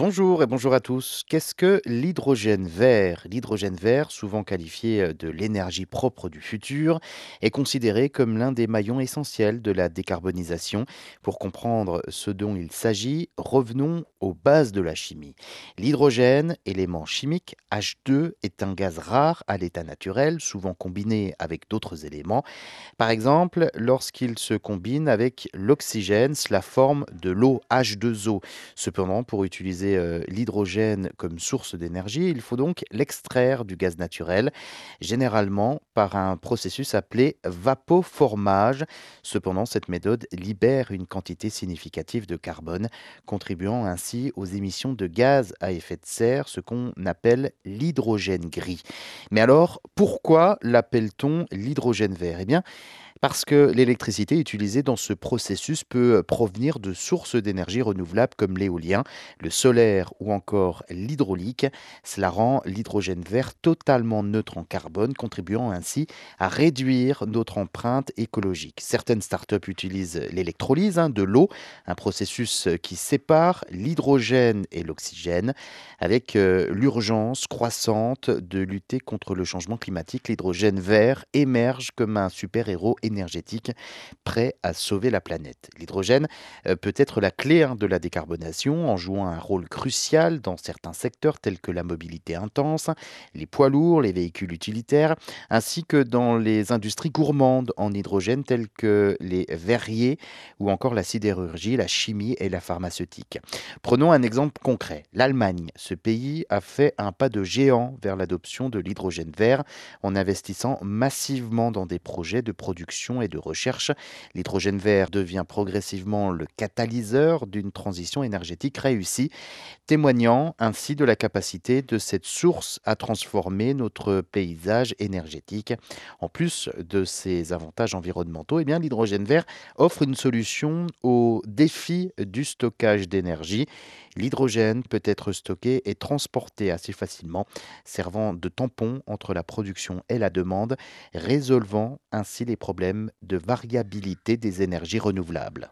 Bonjour et bonjour à tous. Qu'est-ce que l'hydrogène vert? L'hydrogène vert, souvent qualifié de l'énergie propre du futur, est considéré comme l'un des maillons essentiels de la décarbonisation. Pour comprendre ce dont il s'agit, revenons aux bases de la chimie. L'hydrogène, élément chimique H2, est un gaz rare à l'état naturel, souvent combiné avec d'autres éléments. Par exemple, lorsqu'il se combine avec l'oxygène, cela forme de l'eau H2O. Cependant, pour utiliser l'hydrogène comme source d'énergie, il faut donc l'extraire du gaz naturel, généralement par un processus appelé vapoformage. Cependant, cette méthode libère une quantité significative de carbone, contribuant ainsi aux émissions de gaz à effet de serre, ce qu'on appelle l'hydrogène gris. Mais alors, pourquoi l'appelle-t-on l'hydrogène vert? Eh bien, parce que l'électricité utilisée dans ce processus peut provenir de sources d'énergie renouvelables comme l'éolien, le solaire ou encore l'hydraulique. Cela rend l'hydrogène vert totalement neutre en carbone, contribuant ainsi à réduire notre empreinte écologique. Certaines startups utilisent l'électrolyse de l'eau, un processus qui sépare l'hydrogène et l'oxygène. Avec l'urgence croissante de lutter contre le changement climatique, l'hydrogène vert émerge comme un super-héros énergétique prêt à sauver la planète. L'hydrogène peut être la clé de la décarbonation en jouant un rôle crucial dans certains secteurs tels que la mobilité intense, les poids lourds, les véhicules utilitaires, ainsi que dans les industries gourmandes en hydrogène telles que les verriers ou encore la sidérurgie, la chimie et la pharmaceutique. Prenons un exemple concret. L'Allemagne, ce pays a fait un pas de géant vers l'adoption de l'hydrogène vert en investissant massivement dans des projets de production et de recherche. L'hydrogène vert devient progressivement le catalyseur d'une transition énergétique réussie, témoignant ainsi de la capacité de cette source à transformer notre paysage énergétique. En plus de ses avantages environnementaux, l'hydrogène vert offre une solution au défi du stockage d'énergie. L'hydrogène peut être stocké et transporté assez facilement, servant de tampon entre la production et la demande, résolvant ainsi les problèmes de variabilité des énergies renouvelables.